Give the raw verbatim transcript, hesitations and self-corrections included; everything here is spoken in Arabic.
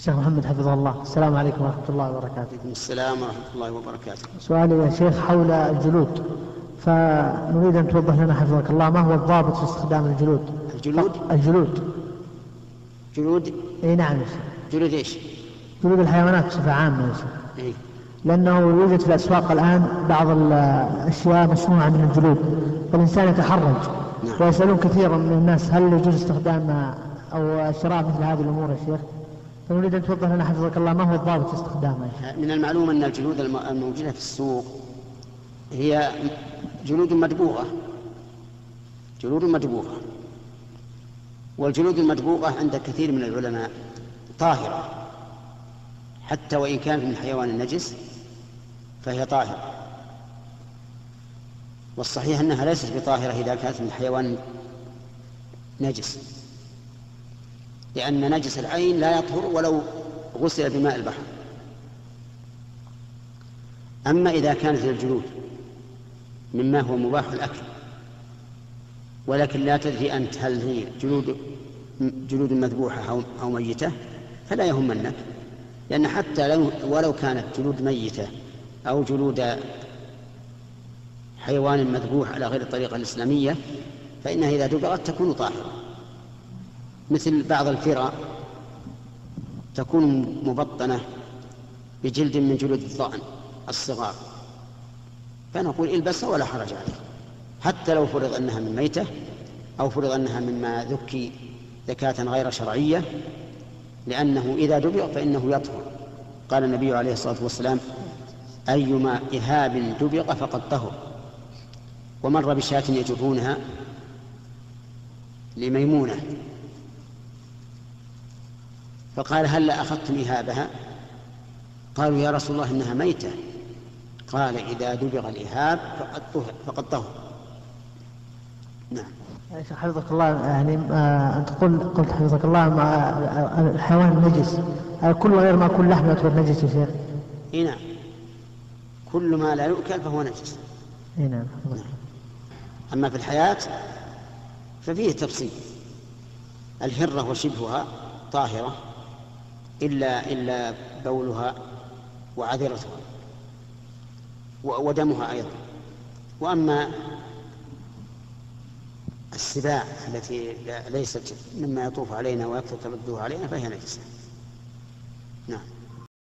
الشيخ محمد حفظه الله. السلام عليكم ورحمة الله وبركاته. السلام ورحمة الله وبركاته. سؤالي يا شيخ حول الجلود، فنريد أن توضح لنا حفظك الله ما هو الضابط في استخدام الجلود. الجلود؟ الجلود جلود؟ اي نعم. جلود ايش؟ جلود الحيوانات بصفة عامة يا شيخ. إيه؟ لأنه يوجد في الأسواق الآن بعض الأشياء مصنوعة من الجلود، فالإنسان يتحرج. نعم. ويسألون كثيرا من الناس هل يجوز استخدام أو شراء مثل هذه الأمور يا شيخ؟ فنريد أن توضح لنا حفظك الله ما هو الضابط في استخدامه. من المعلوم أن الجلود الموجودة في السوق هي جلود مدبوغة، جلود مدبوغة، والجلود المدبوغة عند كثير من العلماء طاهرة، حتى وإن كانت من حيوان النجس فهي طاهرة، والصحيح أنها ليست بطاهرة إذا كانت من حيوان نجس، لأن نجس العين لا يطهر ولو غسل بماء البحر. أما إذا كانت الجلود مما هو مباح الأكل، ولكن لا تدري أنت هل هي جلود, جلود مذبوحة أو ميتة، فلا يهمنك، لأن حتى لو ولو كانت جلود ميتة أو جلود حيوان مذبوح على غير الطريقة الإسلامية، فإنها إذا دبغت تكون طاهرة، مثل بعض الفراء تكون مبطنة بجلد من جلود الضأن الصغار، فنقول البسها ولا حرج عليه، حتى لو فرض أنها من ميتة أو فرض أنها مما ذكي ذكاة غير شرعية، لأنه إذا دبغ فإنه يطهر. قال النبي عليه الصلاة والسلام: أيما إهاب دبغ فقد طهر. ومر بشاة يجرونها لميمونة، فقال: هل أخذتم إهابها؟ قالوا: يا رسول الله إنها ميتة. قال: إذا دبغ الإهاب فقد طهر. نعم. حفظك الله، يعني أنت قلت حفظك الله مع الحيوان النجس، كل غير ما كل لحم يعتبر نجس يا شيخ؟ إيه نعم، كل ما لا يؤكل فهو نجس. إيه نعم. أما في الحياة ففيه تفصيل. الهرة وشبهها طاهرة إلا إلا بولها وعذرتها ودمها أيضا. وأما السباع التي ليست مما يطوف علينا ويكثر تبدوها علينا فهي نجسة. نعم.